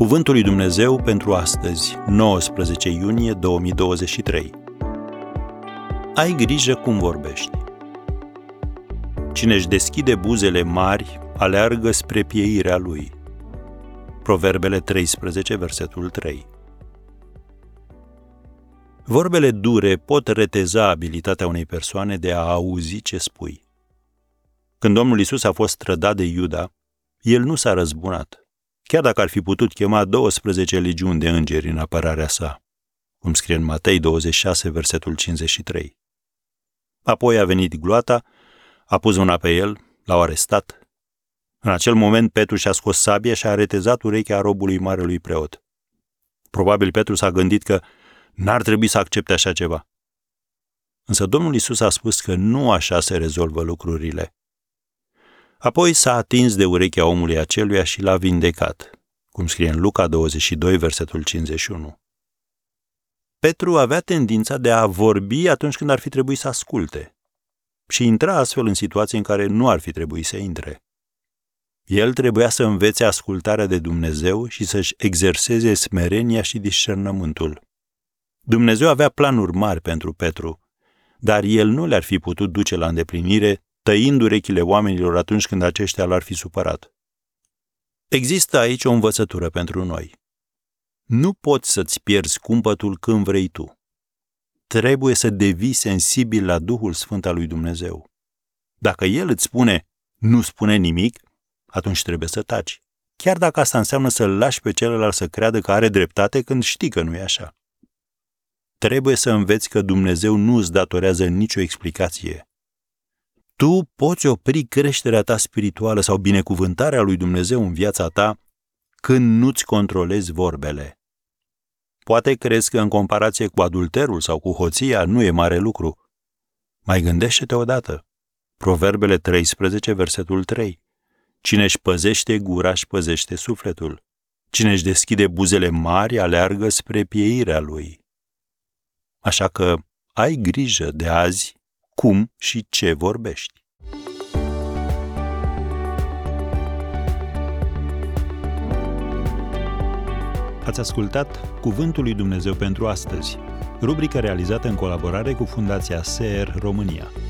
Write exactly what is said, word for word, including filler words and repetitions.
Cuvântul lui Dumnezeu pentru astăzi, nouăsprezece iunie două mii douăzeci și trei. Ai grijă cum vorbești. Cine își deschide buzele mari, aleargă spre pieirea lui. Proverbele treisprezece, versetul trei. Vorbele dure pot reteza abilitatea unei persoane de a auzi ce spui. Când Domnul Iisus a fost trădat de Iuda, el nu s-a răzbunat, chiar dacă ar fi putut chema douăsprezece legiuni de îngeri în apărarea sa, cum scrie în Matei douăzeci și șase, versetul cincizeci și trei. Apoi a venit gloata, a pus mâna pe el, l-au arestat. În acel moment, Petru și-a scos sabia și a retezat urechea robului marelui preot. Probabil Petru s-a gândit că n-ar trebui să accepte așa ceva. Însă Domnul Iisus a spus că nu așa se rezolvă lucrurile. Apoi s-a atins de urechea omului aceluia și l-a vindecat, cum scrie în Luca douăzeci și doi, versetul cincizeci și unu. Petru avea tendința de a vorbi atunci când ar fi trebuit să asculte și intra astfel în situații în care nu ar fi trebuit să intre. El trebuia să învețe ascultarea de Dumnezeu și să-și exerseze smerenia și discernământul. Dumnezeu avea planuri mari pentru Petru, dar el nu le-ar fi putut duce la îndeplinire, tăind urechile oamenilor atunci când aceștia l-ar fi supărat. Există aici o învățătură pentru noi. Nu poți să-ți pierzi cumpătul când vrei tu. Trebuie să devii sensibil la Duhul Sfânt al lui Dumnezeu. Dacă El îți spune, nu spune nimic, atunci trebuie să taci, chiar dacă asta înseamnă să-l lași pe celălalt să creadă că are dreptate când știi că nu e așa. Trebuie să înveți că Dumnezeu nu îți datorează nicio explicație. Tu poți opri creșterea ta spirituală sau binecuvântarea lui Dumnezeu în viața ta când nu-ți controlezi vorbele. Poate crezi că în comparație cu adulterul sau cu hoția nu e mare lucru. Mai gândește-te odată. Proverbele treisprezece, versetul trei. Cine își păzește gura, își păzește sufletul. Cine își deschide buzele mari, aleargă spre pieirea lui. Așa că ai grijă de azi cum și ce vorbești. Ați ascultat Cuvântul lui Dumnezeu pentru astăzi, rubrica realizată în colaborare cu Fundația S R România.